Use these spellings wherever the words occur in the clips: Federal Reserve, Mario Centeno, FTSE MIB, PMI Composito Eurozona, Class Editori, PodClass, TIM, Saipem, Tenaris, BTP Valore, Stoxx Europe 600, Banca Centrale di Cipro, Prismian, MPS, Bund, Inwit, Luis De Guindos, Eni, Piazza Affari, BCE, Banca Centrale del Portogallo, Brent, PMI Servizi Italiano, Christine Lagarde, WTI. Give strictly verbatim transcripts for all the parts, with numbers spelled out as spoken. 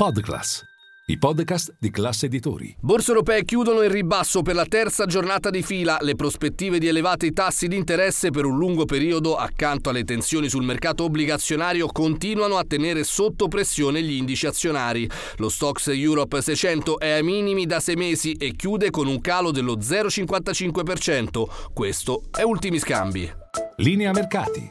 PodClass, i podcast di Class Editori. Borse europee chiudono in ribasso per la terza giornata di fila. Le prospettive di elevati tassi di interesse per un lungo periodo, accanto alle tensioni sul mercato obbligazionario, continuano a tenere sotto pressione gli indici azionari. Lo Stoxx Europe seicento è ai minimi da sei mesi e chiude con un calo dello zero virgola cinquantacinque per cento. Questo è Ultimi Scambi. Linea mercati.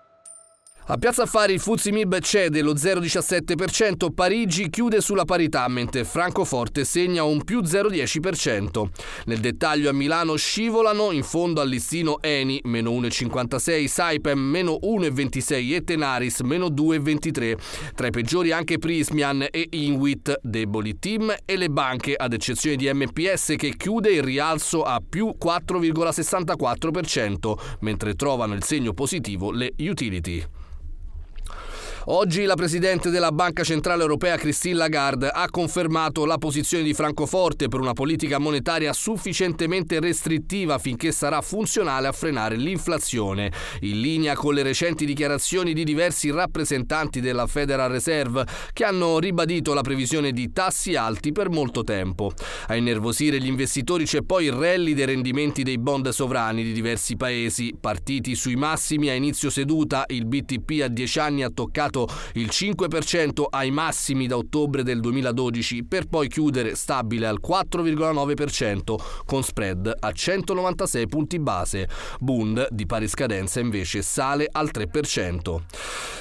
A Piazza Affari il F T S E M I B cede lo zero virgola diciassette per cento, Parigi chiude sulla parità, mentre Francoforte segna un più zero virgola dieci per cento. Nel dettaglio a Milano scivolano in fondo al listino Eni, meno uno virgola cinquantasei, Saipem, meno uno virgola ventisei e Tenaris, meno due virgola ventitré. Tra i peggiori anche Prismian e Inwit, deboli TIM e le banche, ad eccezione di M P S che chiude il rialzo a più quattro virgola sessantaquattro per cento, mentre trovano il segno positivo le utility. Oggi la Presidente della Banca Centrale Europea Christine Lagarde ha confermato la posizione di Francoforte per una politica monetaria sufficientemente restrittiva finché sarà funzionale a frenare l'inflazione. In linea con le recenti dichiarazioni di diversi rappresentanti della Federal Reserve che hanno ribadito la previsione di tassi alti per molto tempo. A innervosire gli investitori c'è poi il rally dei rendimenti dei bond sovrani di diversi paesi, partiti sui massimi a inizio seduta. Il B T P a dieci anni ha toccato il cinque per cento ai massimi da ottobre del duemiladodici, per poi chiudere stabile al quattro virgola nove per cento con spread a centonovantasei punti base. Bund di pari scadenza invece sale al tre per cento.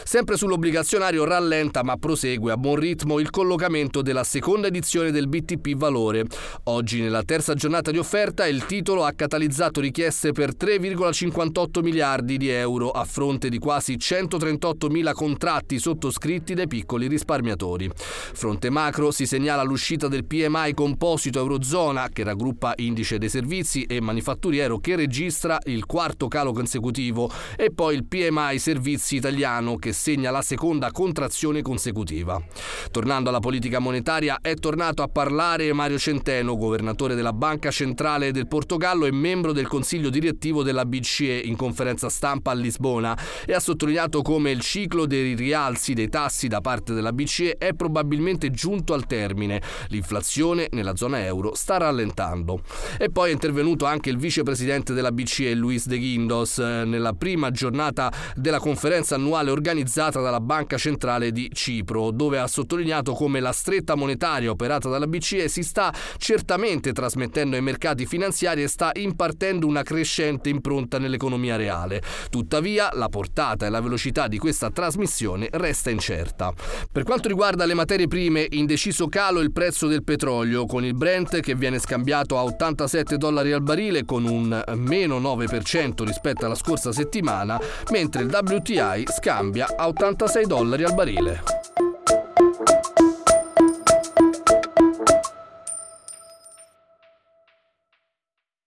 Sempre sull'obbligazionario rallenta ma prosegue a buon ritmo il collocamento della seconda edizione del B T P Valore. Oggi nella terza giornata di offerta il titolo ha catalizzato richieste per tre virgola cinquantotto miliardi di euro a fronte di quasi centotrentottomila contratti sottoscritti dai piccoli risparmiatori. Fronte macro si segnala l'uscita del P M I Composito Eurozona, che raggruppa indice dei servizi e manifatturiero, che registra il quarto calo consecutivo, e poi il P M I Servizi Italiano, che segna la seconda contrazione consecutiva. Tornando alla politica monetaria, è tornato a parlare Mario Centeno, governatore della Banca Centrale del Portogallo e membro del consiglio direttivo della B C E, in conferenza stampa a Lisbona, e ha sottolineato come il ciclo dei rialzi dei tassi da parte della B C E è probabilmente giunto al termine. L'inflazione nella zona euro sta rallentando. E poi è intervenuto anche il vicepresidente della B C E Luis De Guindos nella prima giornata della conferenza annuale organizzata dalla Banca Centrale di Cipro, dove ha sottolineato come la stretta monetaria operata dalla B C E si sta certamente trasmettendo ai mercati finanziari e sta impartendo una crescente impronta nell'economia reale. Tuttavia, la portata e la velocità di questa trasmissione resta incerta. Per quanto riguarda le materie prime, in deciso calo il prezzo del petrolio, con il Brent che viene scambiato a ottantasette dollari al barile, con un meno nove per cento rispetto alla scorsa settimana, mentre il W T I scambia a ottantasei dollari al barile.